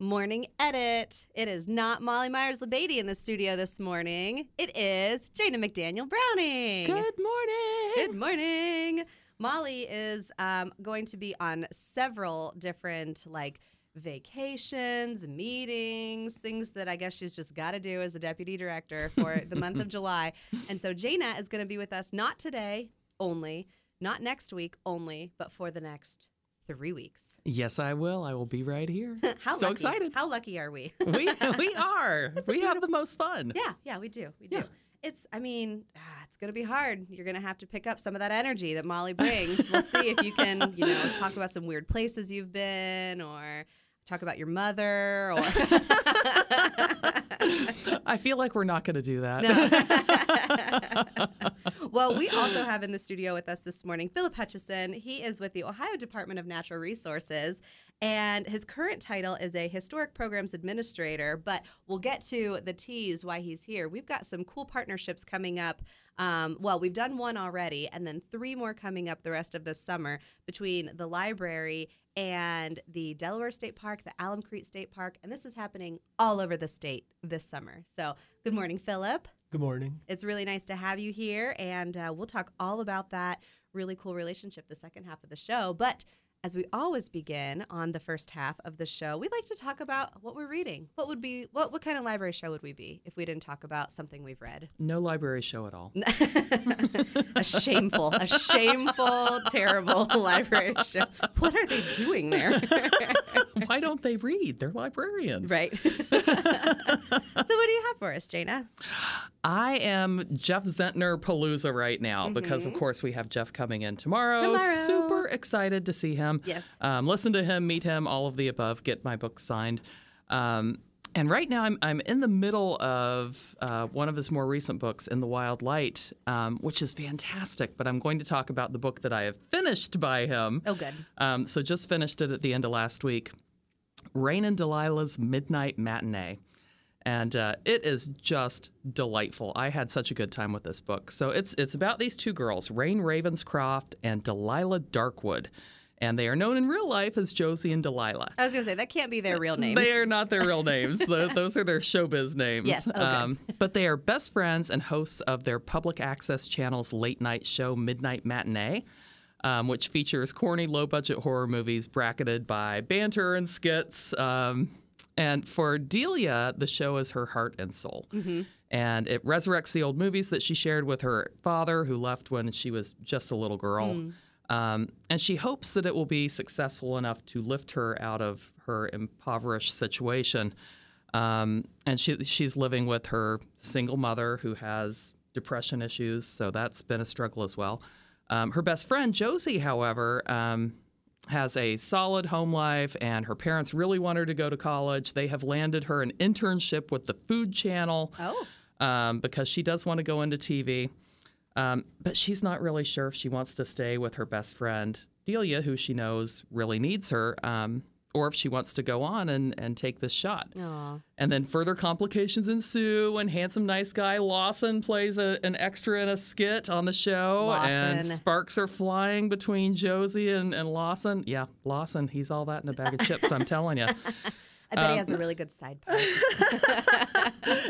Morning Edit. It is not Molly Myers LaBadie in the studio this morning. It is Jaina McDaniel Browning. Good morning. Good morning. Molly is going to be on several different vacations, meetings, things that I guess she's just got to do as the deputy director for the month of July. And so Jaina is going to be with us not today only, not next week only, but for the next 3 weeks. Yes, I will. I will be right here. How lucky. So excited. How lucky are we? we are. We have the most fun. Yeah, we do. We do. Yeah. It's going to be hard. You're going to have to pick up some of that energy that Molly brings. We'll see if you can, talk about some weird places you've been or talk about your mother. Or I feel like we're not going to do that. No. Well, we also have in the studio with us this morning Phil Hutchison. He is with the Ohio Department of Natural Resources, and his current title is a Historic Programs Administrator, but we'll get to the tease why he's here. We've got some cool partnerships coming up. We've done one already, and then 3 more coming up the rest of this summer between the library and the Delaware State Park, the Alum Creek State Park, and this is happening all over the state this summer. So good morning, Philip. Good morning. It's really nice to have you here, and we'll talk all about that really cool relationship the second half of the show. But as we always begin on the first half of the show, we like to talk about what we're reading. What kind of library show would we be if we didn't talk about something we've read? No library show at all. A shameful, terrible library show. What are they doing there? Why don't they read? They're librarians. Right. So what do you have for us, Jaina? I am Jeff Zentner Palooza right now because, of course, we have Jeff coming in tomorrow. Super excited to see him. Yes. Listen to him, meet him, all of the above, get my book signed. And right now I'm in the middle of one of his more recent books, In the Wild Light, which is fantastic. But I'm going to talk about the book that I have finished by him. Oh, good. So just finished it at the end of last week, Rain and Delilah's Midnight Matinee. And it is just delightful. I had such a good time with this book. So it's about these 2 girls, Rain Ravenscroft and Delilah Darkwood. And they are known in real life as Josie and Delilah. I was going to say, that can't be their real names. They are not their real names. Those are their showbiz names. Yes, okay. But they are best friends and hosts of their public access channel's late-night show, Midnight Matinee, which features corny, low-budget horror movies bracketed by banter and skits. And for Delia, the show is her heart and soul. Mm-hmm. And it resurrects the old movies that she shared with her father, who left when she was just a little girl. Mm. And she hopes that it will be successful enough to lift her out of her impoverished situation. And she's living with her single mother who has depression issues, so that's been a struggle as well. Her best friend, Josie, however, has a solid home life, and her parents really want her to go to college. They have landed her an internship with the Food Channel because she does want to go into TV. But she's not really sure if she wants to stay with her best friend, Delia, who she knows really needs her, or if she wants to go on and take this shot. Aww. And then further complications ensue, and handsome nice guy Lawson plays an extra in a skit on the show. Lawson. And sparks are flying between Josie and Lawson. Yeah, Lawson, he's all that in a bag of chips, I'm telling you. I bet he has a really good side part.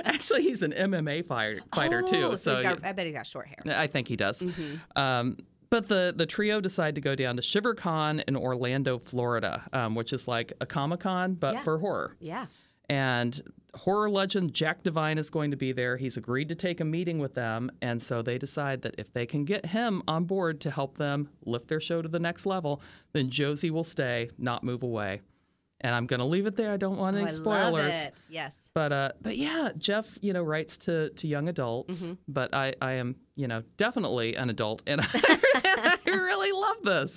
Actually, he's an MMA fighter too. So I bet he got short hair. I think he does. Mm-hmm. But the trio decide to go down to ShiverCon in Orlando, Florida, which is like a Comic-Con, but for horror. Yeah. And horror legend Jack Devine is going to be there. He's agreed to take a meeting with them. And so they decide that if they can get him on board to help them lift their show to the next level, then Josie will stay, not move away. And I'm going to leave it there. I don't want any spoilers. I love it. Yes. But yeah, Jeff, writes to young adults. Mm-hmm. But I am, definitely an adult. And I really love this.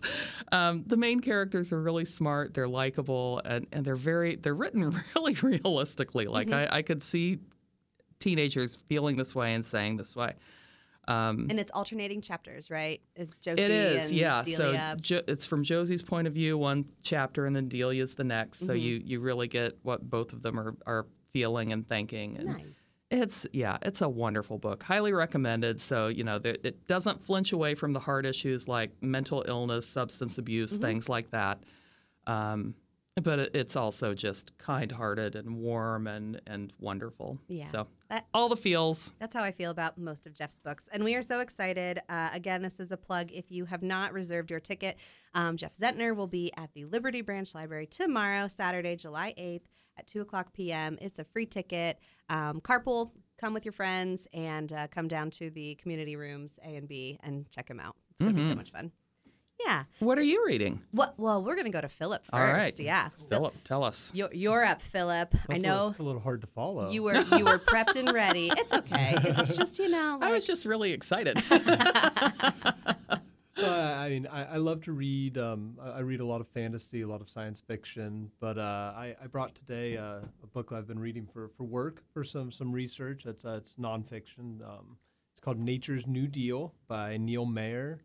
The main characters are really smart. They're likable. And they're written really realistically. I could see teenagers feeling this way and saying this way. And it's alternating chapters, right? Josie it is, and yeah. Delia. So it's from Josie's point of view, one chapter, and then Delia's the next. So you really get what both of them are feeling and thinking. And nice. It's a wonderful book. Highly recommended. So, it doesn't flinch away from the hard issues like mental illness, substance abuse, things like that. But it's also just kind-hearted and warm and wonderful. Yeah. So all the feels. That's how I feel about most of Jeff's books. And we are so excited. Again, this is a plug. If you have not reserved your ticket, Jeff Zentner will be at the Liberty Branch Library tomorrow, Saturday, July 8th at 2 o'clock p.m. It's a free ticket. Carpool, come with your friends, and come down to the community rooms A and B and check him out. It's going to be so much fun. Yeah. What are you reading? Well, we're going to go to Philip first. All right. Yeah. Philip, tell us. You're up, Philip. I know. It's a little hard to follow. You were prepped and ready. It's okay. It's just, I was just really excited. I love to read. I read a lot of fantasy, a lot of science fiction. But I brought today a book I've been reading for work, for some research. It's nonfiction. It's called Nature's New Deal by Neil Maher.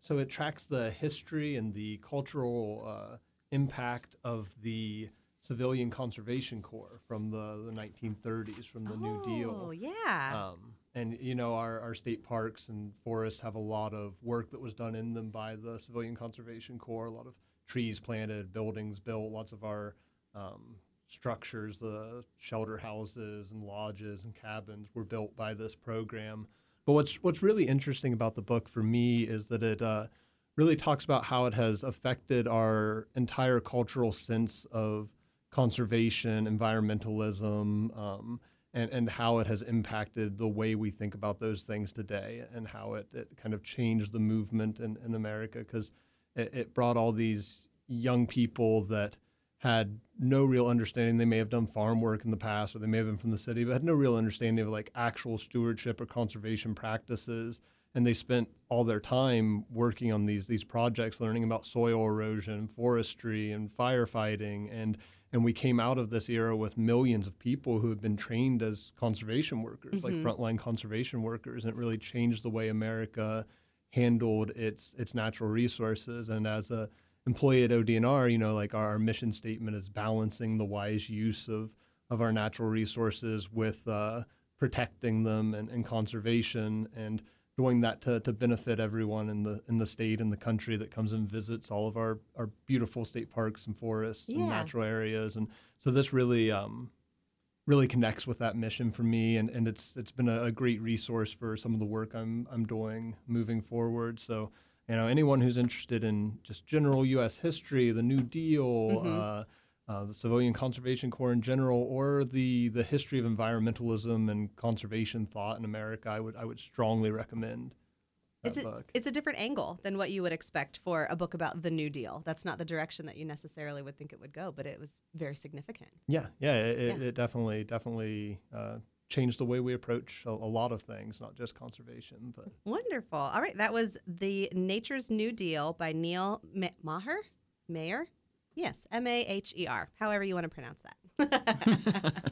So it tracks the history and the cultural impact of the Civilian Conservation Corps from the 1930s, from the New Deal. Oh, yeah. Our state parks and forests have a lot of work that was done in them by the Civilian Conservation Corps, a lot of trees planted, buildings built, lots of our structures, the shelter houses and lodges and cabins were built by this program. But what's really interesting about the book for me is that it really talks about how it has affected our entire cultural sense of conservation, environmentalism, and how it has impacted the way we think about those things today, and how it kind of changed the movement in America, because it brought all these young people that had no real understanding. They may have done farm work in the past, or they may have been from the city, but had no real understanding of like actual stewardship or conservation practices. And they spent all their time working on these projects, learning about soil erosion, forestry, and firefighting. And we came out of this era with millions of people who had been trained as conservation workers, like frontline conservation workers. And it really changed the way America handled its natural resources. And as a employee at ODNR, our mission statement is balancing the wise use of our natural resources with protecting them and conservation, and doing that to benefit everyone in the state and the country that comes and visits all of our beautiful state parks and forests and natural areas. And so this really really connects with that mission for me, and it's been a great resource for some of the work I'm doing moving forward. So anyone who's interested in just general U.S. history, the New Deal, the Civilian Conservation Corps in general, or the history of environmentalism and conservation thought in America, I would strongly recommend that book. It's a different angle than what you would expect for a book about the New Deal. That's not the direction that you necessarily would think it would go, but it was very significant. It definitely. Changed the way we approach a lot of things, not just conservation. But wonderful. All right, that was The Nature's New Deal by Neil Maher? Mayer? Yes, M-A-H-E-R, however you want to pronounce that.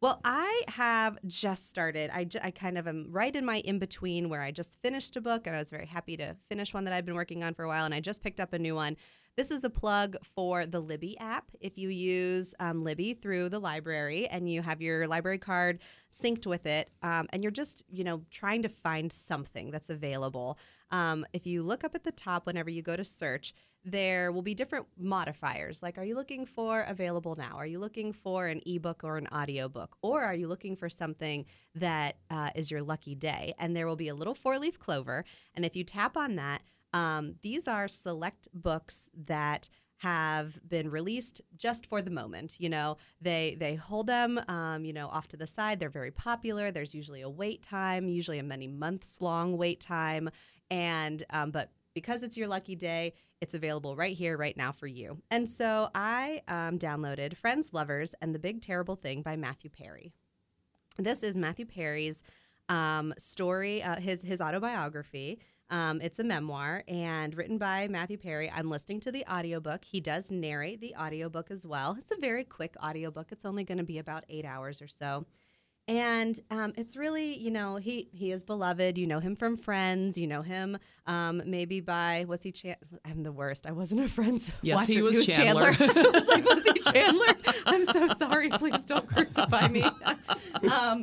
Well, I have just started. I kind of am right in my in-between where I just finished a book, and I was very happy to finish one that I've been working on for a while, and I just picked up a new one. This is a plug for the Libby app. If you use Libby through the library and you have your library card synced with it, and you're just, trying to find something that's available, if you look up at the top whenever you go to search, there will be different modifiers. Like, are you looking for available now? Are you looking for an ebook or an audiobook? Or are you looking for something that is your lucky day? And there will be a little four-leaf clover. And if you tap on that, these are select books that have been released just for the moment. They hold them, off to the side. They're very popular. There's usually a wait time, usually a many months long wait time. And but because it's your lucky day, it's available right here, right now for you. And so I downloaded Friends, Lovers, and the Big Terrible Thing by Matthew Perry. This is Matthew Perry's story, his autobiography. It's a memoir and written by Matthew Perry. I'm listening to the audiobook. He does narrate the audiobook as well. It's a very quick audiobook. It's only going to be about 8 hours or so. And it's really, he is beloved. You know him from Friends. You know him maybe by, was he Chandler? I'm the worst. I wasn't a Friends watcher. Yes, he was Chandler. I was like, was he Chandler? I'm so sorry. Please don't crucify me.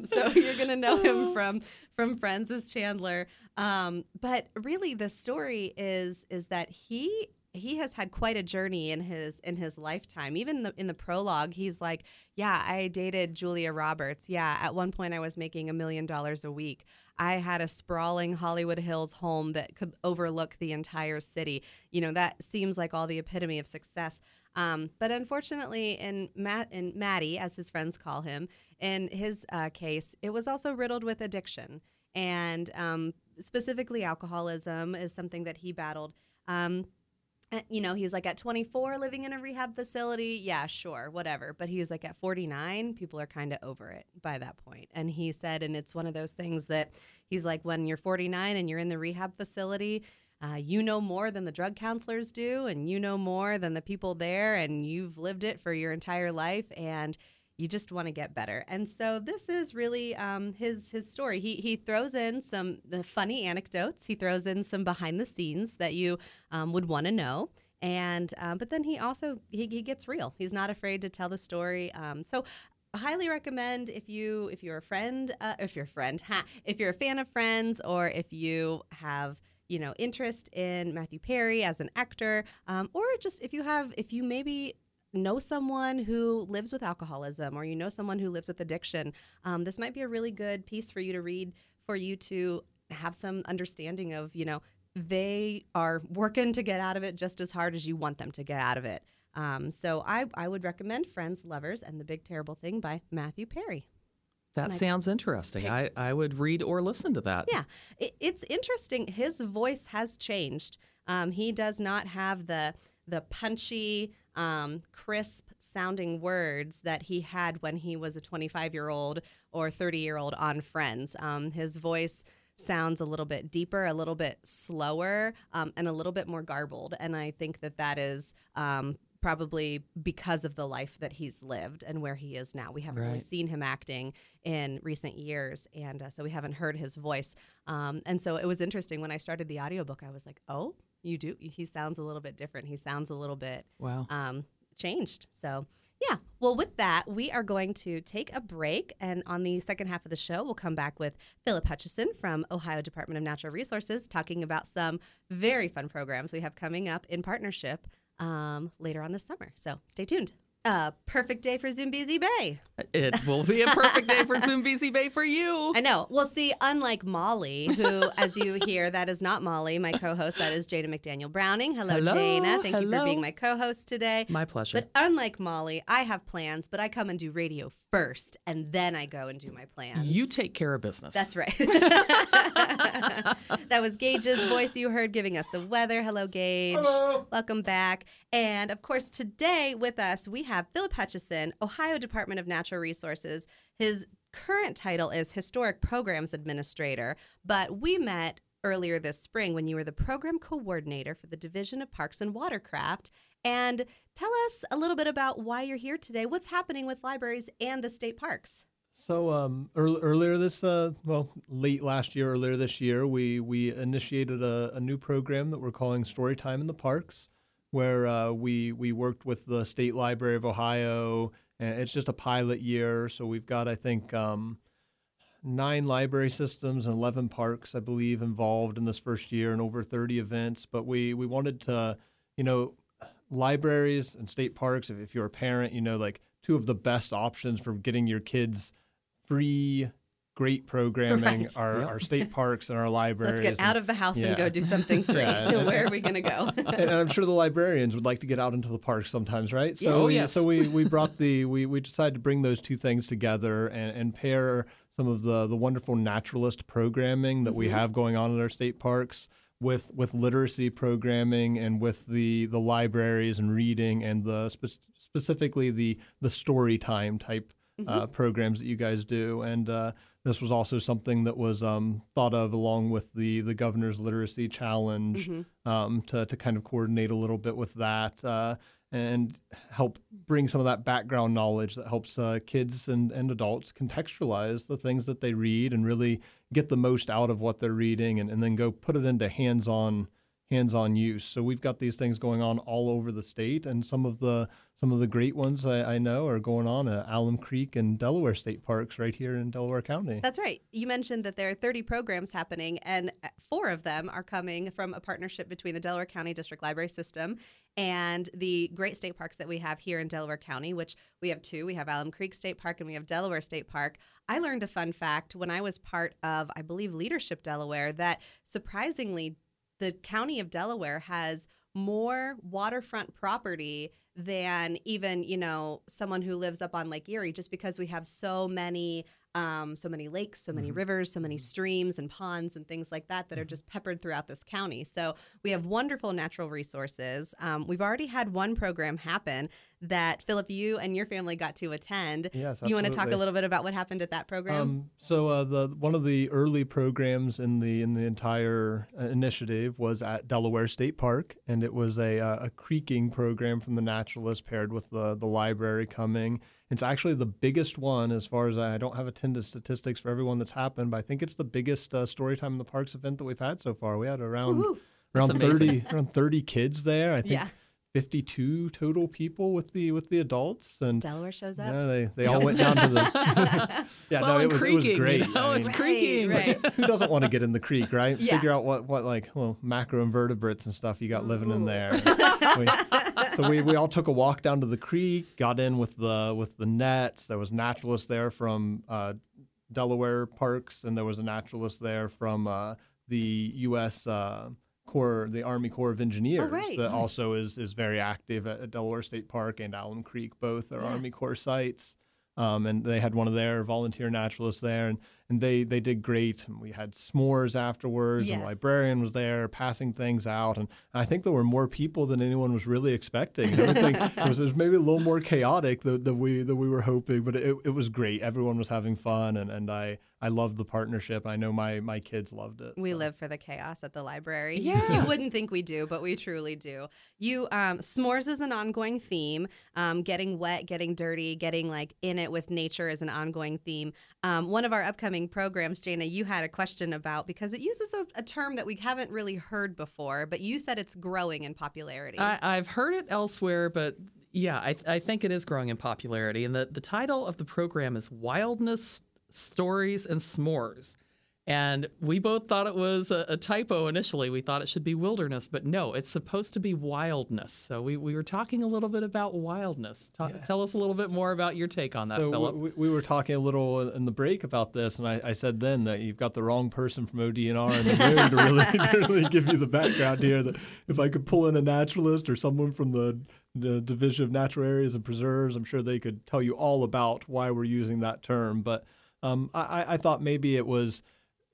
So you're going to know him from Friends as Chandler. But really the story is that he he has had quite a journey in his lifetime. Even in the prologue, he's like, yeah, I dated Julia Roberts. Yeah, at one point I was making $1 million a week. I had a sprawling Hollywood Hills home that could overlook the entire city. You know, that seems like all the epitome of success. But unfortunately, in Matty, as his friends call him, in his case, it was also riddled with addiction. And specifically alcoholism is something that he battled. You know, he's like at 24 living in a rehab facility. Yeah, sure, whatever. But he's like at 49, people are kind of over it by that point. And he said, and it's one of those things that he's like, when you're 49 and you're in the rehab facility, you know more than the drug counselors do, and you know more than the people there, and you've lived it for your entire life, and you just want to get better. And so this is really his story. He throws in some funny anecdotes. He throws in some behind the scenes that you would want to know. And but then he also he gets real. He's not afraid to tell the story. So I highly recommend if you're a fan of Friends, or if you have interest in Matthew Perry as an actor, or just if you maybe know someone who lives with alcoholism, or someone who lives with addiction, this might be a really good piece for you to read, for you to have some understanding of, they are working to get out of it just as hard as you want them to get out of it. So I would recommend Friends, Lovers, and the Big Terrible Thing by Matthew Perry. That sounds interesting. I would read or listen to that. Yeah, it's interesting. His voice has changed. He does not have the punchy, crisp-sounding words that he had when he was a 25-year-old or 30-year-old on Friends. His voice sounds a little bit deeper, a little bit slower, and a little bit more garbled. And I think that is probably because of the life that he's lived and where he is now. We haven't really seen him acting in recent years, and so we haven't heard his voice. And so it was interesting. When I started the audiobook, I was like, oh, you do? He sounds a little bit different. He sounds a little bit changed. So, yeah. Well, with that, we are going to take a break. And on the second half of the show, we'll come back with Phil Hutchison from Ohio Department of Natural Resources, talking about some very fun programs we have coming up in partnership later on this summer. So stay tuned. A perfect day for Zumbezi Bay. It will be a perfect day for Zumbezi Bay for you. I know. Well, see, unlike Molly, who, as you hear, that is not Molly, my co-host. That is Jaina McDaniel Browning. Hello, Jaina. Thank you for being my co-host today. My pleasure. But unlike Molly, I have plans, but I come and do radio first, and then I go and do my plans. You take care of business. That's right. That was Gage's voice you heard giving us the weather. Hello, Gage. Hello. Welcome back. And, of course, today with us, we have Phil Hutchison, Ohio Department of Natural Resources. His current title is Historic Programs Administrator, but we met earlier this spring when you were the program coordinator for the Division of Parks and Watercraft. And tell us a little bit about why you're here today. What's happening with libraries and the state parks? So earlier this year, we initiated a new program that we're calling Storytime in the Parks, where we worked with the State Library of Ohio. And it's just a pilot year, so we've got, I think, 9 library systems and 11 parks, I believe, involved in this first year, and over 30 events. But we wanted to, libraries and state parks, if you're a parent, two of the best options for getting your kids free, great programming are our state parks and our libraries. Let's get out of the house and go do something free. Where are we going to go? And I'm sure the librarians would like to get out into the park sometimes, right? So, so we decided to bring those two things together and pair some of the wonderful naturalist programming that we have going on at our state parks with literacy programming and with the libraries and reading and specifically the story time type programs that you guys do. And this was also something that was thought of along with the governor's literacy challenge to kind of coordinate a little bit with that and help bring some of that background knowledge that helps kids and adults contextualize the things that they read and really get the most out of what they're reading and then go put it into hands-on hands-on use. So we've got these things going on all over the state, and some of the great ones I know are going on at Alum Creek and Delaware State Parks right here in Delaware County. That's right. You mentioned that there are 30 programs happening, and 4 of them are coming from a partnership between the Delaware County District Library System and the great state parks that we have here in Delaware County, which we have 2. We have Alum Creek State Park and we have Delaware State Park. I learned a fun fact when I was part of, I believe, Leadership Delaware, that surprisingly, the county of Delaware has more waterfront property than even, you know, someone who lives up on Lake Erie, just because we have so many lakes, so many rivers, so many streams and ponds and things like that are just peppered throughout this county. So we have wonderful natural resources. We've already had one program happen that, Philip, you and your family got to attend. Yes, absolutely. You want to talk a little bit about what happened at that program? So one of the early programs in the entire initiative was at Delaware State Park, and it was a creaking program from the naturalist paired with the library coming. It's actually the biggest one, as far as I don't have attendance statistics for everyone that's happened, but I think it's the biggest Storytime in the Parks event that we've had so far. We had around 30 kids there. I think 52 total people with the adults, and Delaware shows up. Yeah, they all went down to the it was great. You know? I mean, it's creaking, right? Who doesn't want to get in the creek, right? Yeah. Figure out what macroinvertebrates and stuff you got living in there. So we all took a walk down to the creek, got in with the nets. There was naturalists there from Delaware Parks, and there was a naturalist there from the U.S. The Army Corps of Engineers, that also is very active at Delaware State Park and Alum Creek. Both are Army Corps sites, and they had one of their volunteer naturalists there, and they did great. And we had s'mores afterwards, and the librarian was there passing things out, and I think there were more people than anyone was really expecting. It was maybe a little more chaotic than we were hoping, but it was great. Everyone was having fun, and I love the partnership. I know my kids loved it. We live for the chaos at the library. Yeah. You wouldn't think we do, but we truly do. S'mores is an ongoing theme. Getting wet, getting dirty, getting in it with nature is an ongoing theme. One of our upcoming programs, Jaina, you had a question about, because it uses a term that we haven't really heard before, but you said it's growing in popularity. I've heard it elsewhere, but... yeah, I think it is growing in popularity. And the title of the program is Wildness Stories and S'mores. And we both thought it was a typo initially. We thought it should be wilderness, but no, it's supposed to be wildness. So we were talking a little bit about wildness. Tell us a little bit more about your take on that, Philip. We were talking a little in the break about this, and I said then that you've got the wrong person from ODNR in the room to really give you the background here. That if I could pull in a naturalist or someone from the Division of Natural Areas and Preserves, I'm sure they could tell you all about why we're using that term. But I thought maybe it was...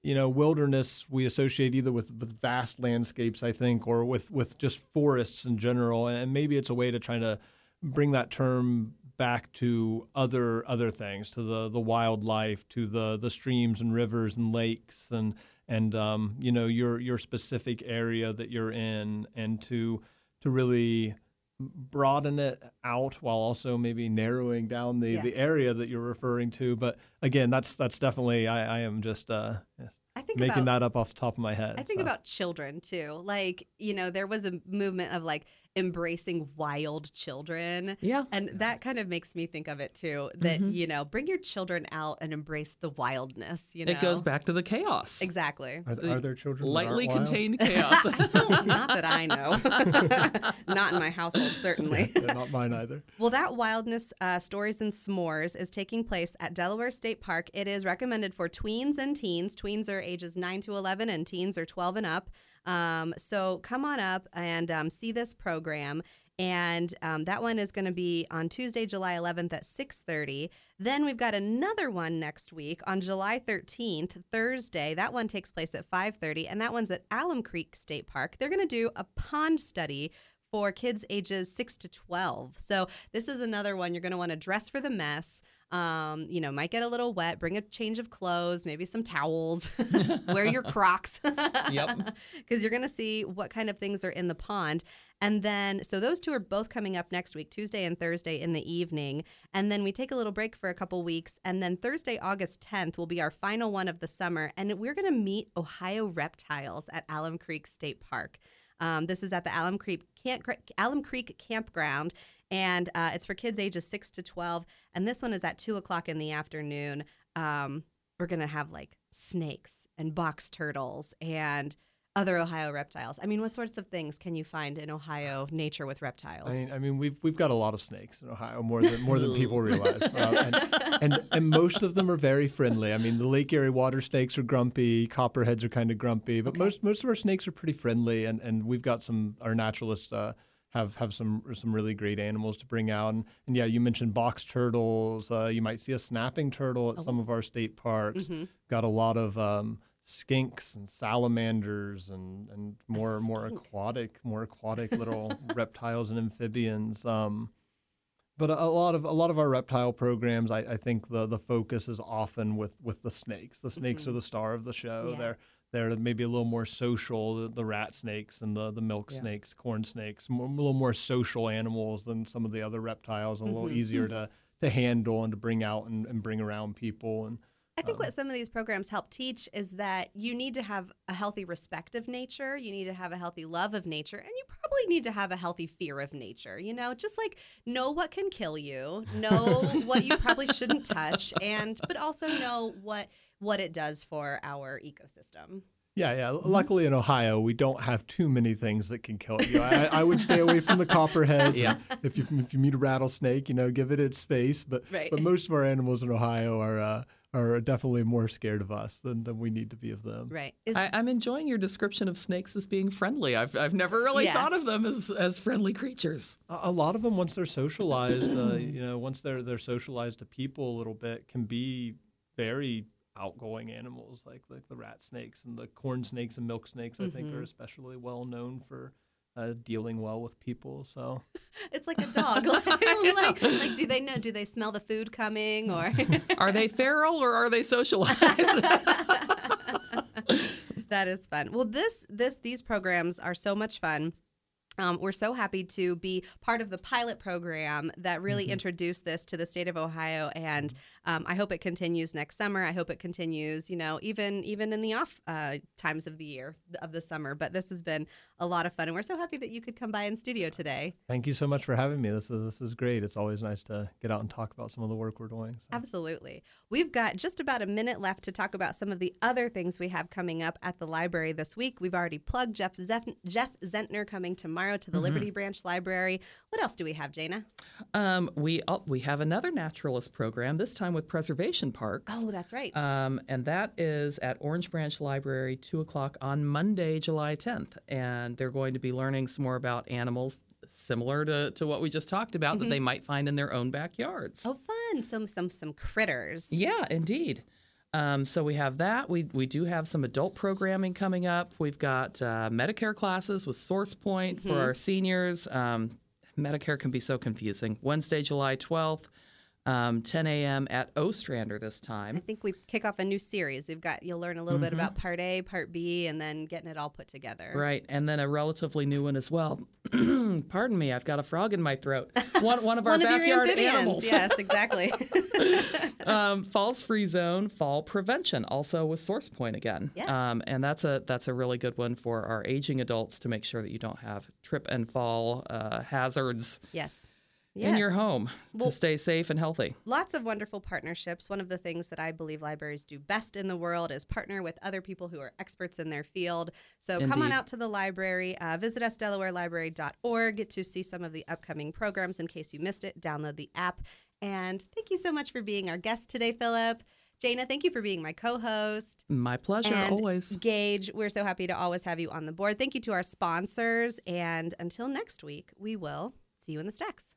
you know, wilderness we associate either with vast landscapes, I think, or with just forests in general. And maybe it's a way to try to bring that term back to other things, to the wildlife, to the streams and rivers and lakes and you know, your specific area that you're in, and to really broaden it out while also maybe narrowing down the area that you're referring to. But again, that's definitely, I am just making that up off the top of my head. I think about children too. Like, you know, there was a movement of embracing wild children. Yeah. And that kind of makes me think of it too, that, you know, bring your children out and embrace the wildness, you know. It goes back to the chaos. Exactly. Are there children lightly contained chaos? Not that I know. Not in my household, certainly. Yeah, not mine either. Well, that Wildness Stories and S'mores is taking place at Delaware State Park. It is recommended for tweens and teens. Tweens are ages 9 to 11 and teens are 12 and up. So come on up and see this program. And that one is going to be on Tuesday, July 11th at 6:30. Then we've got another one next week on July 13th, Thursday. That one takes place at 5:30, and that one's at Alum Creek State Park. They're going to do a pond study for kids ages 6 to 12. So this is another one you're going to want to dress for the mess. You know, might get a little wet, bring a change of clothes, maybe some towels, wear your Crocs. Yep. Because you're going to see what kind of things are in the pond. And then, so those two are both coming up next week, Tuesday and Thursday in the evening. And then we take a little break for a couple weeks. And then Thursday, August 10th will be our final one of the summer. And we're going to meet Ohio reptiles at Alum Creek State Park. This is at the Alum Creek Campground, and it's for kids ages 6 to 12. And this one is at 2 o'clock in the afternoon. We're going to have, like, snakes and box turtles and other Ohio reptiles. I mean, what sorts of things can you find in Ohio nature with reptiles? I mean, we've got a lot of snakes in Ohio, more than people realize, and most of them are very friendly. I mean, the Lake Erie water snakes are grumpy, copperheads are kind of grumpy, but most of our snakes are pretty friendly, and we've got our naturalists have some really great animals to bring out, and yeah, you mentioned box turtles. You might see a snapping turtle at some of our state parks. Mm-hmm. Got a lot of skinks and salamanders and more aquatic little reptiles and amphibians. But a lot of our reptile programs, I think the focus is often with the snakes. The snakes mm-hmm. are the star of the show. Yeah. They're maybe a little more social, the rat snakes and the milk yeah. snakes, corn snakes, a little more social animals than some of the other reptiles, and mm-hmm. a little easier to handle and to bring out and bring around people. And I think what some of these programs help teach is that you need to have a healthy respect of nature, you need to have a healthy love of nature, and you probably need to have a healthy fear of nature, you know? Just like know what can kill you, know what you probably shouldn't touch, but also know what it does for our ecosystem. Yeah. Luckily in Ohio, we don't have too many things that can kill you. I would stay away from the copperheads. Yeah. If you meet a rattlesnake, you know, give it its space. But right. but most of our animals in Ohio are definitely more scared of us than we need to be of them. Right. I'm enjoying your description of snakes as being friendly. I've never really yeah. thought of them as friendly creatures. A lot of them, once they're socialized, once they're socialized to people a little bit, can be very outgoing animals like the rat snakes and the corn snakes and milk snakes. Mm-hmm. I think are especially well known for dealing well with people. So it's like a dog. like do they know? Do they smell the food coming, or are they feral or are they socialized? That is fun. Well, these programs are so much fun. We're so happy to be part of the pilot program that really mm-hmm. introduced this to the state of Ohio, and I hope it continues next summer. I hope it continues, you know, even in the off times of the year, of the summer. But this has been a lot of fun, and we're so happy that you could come by in studio today. Thank you so much for having me. This is great. It's always nice to get out and talk about some of the work we're doing. So. Absolutely. We've got just about a minute left to talk about some of the other things we have coming up at the library this week. We've already plugged Jeff Zentner coming tomorrow to the mm-hmm. Liberty Branch Library. What else do we have, Jaina? We have another naturalist program, this time with Preservation Parks. Oh, that's right. And that is at Orange Branch Library, 2 o'clock on Monday, July 10th. And they're going to be learning some more about animals similar to what we just talked about mm-hmm. that they might find in their own backyards. Oh, fun. Some critters. Yeah, indeed. So we have that. We do have some adult programming coming up. We've got Medicare classes with SourcePoint mm-hmm. for our seniors. Medicare can be so confusing. Wednesday, July 12th, 10 a.m. at Ostrander this time. I think we kick off a new series. You'll learn a little mm-hmm. bit about Part A, Part B, and then getting it all put together. Right, and then a relatively new one as well. Pardon me, I've got a frog in my throat. One of our backyard animals. Yes, exactly. Fall's Free Zone, Fall Prevention, also with SourcePoint again. Yes. And that's a really good one for our aging adults to make sure that you don't have trip and fall hazards. Yes. Yes. In your home to stay safe and healthy. Lots of wonderful partnerships. One of the things that I believe libraries do best in the world is partner with other people who are experts in their field. So Indeed. Come on out to the library. Visit us, DelawareLibrary.org, to see some of the upcoming programs. In case you missed it, download the app. And thank you so much for being our guest today, Philip. Jaina, thank you for being my co-host. My pleasure, and always. Gage, we're so happy to always have you on the board. Thank you to our sponsors. And until next week, we will see you in the stacks.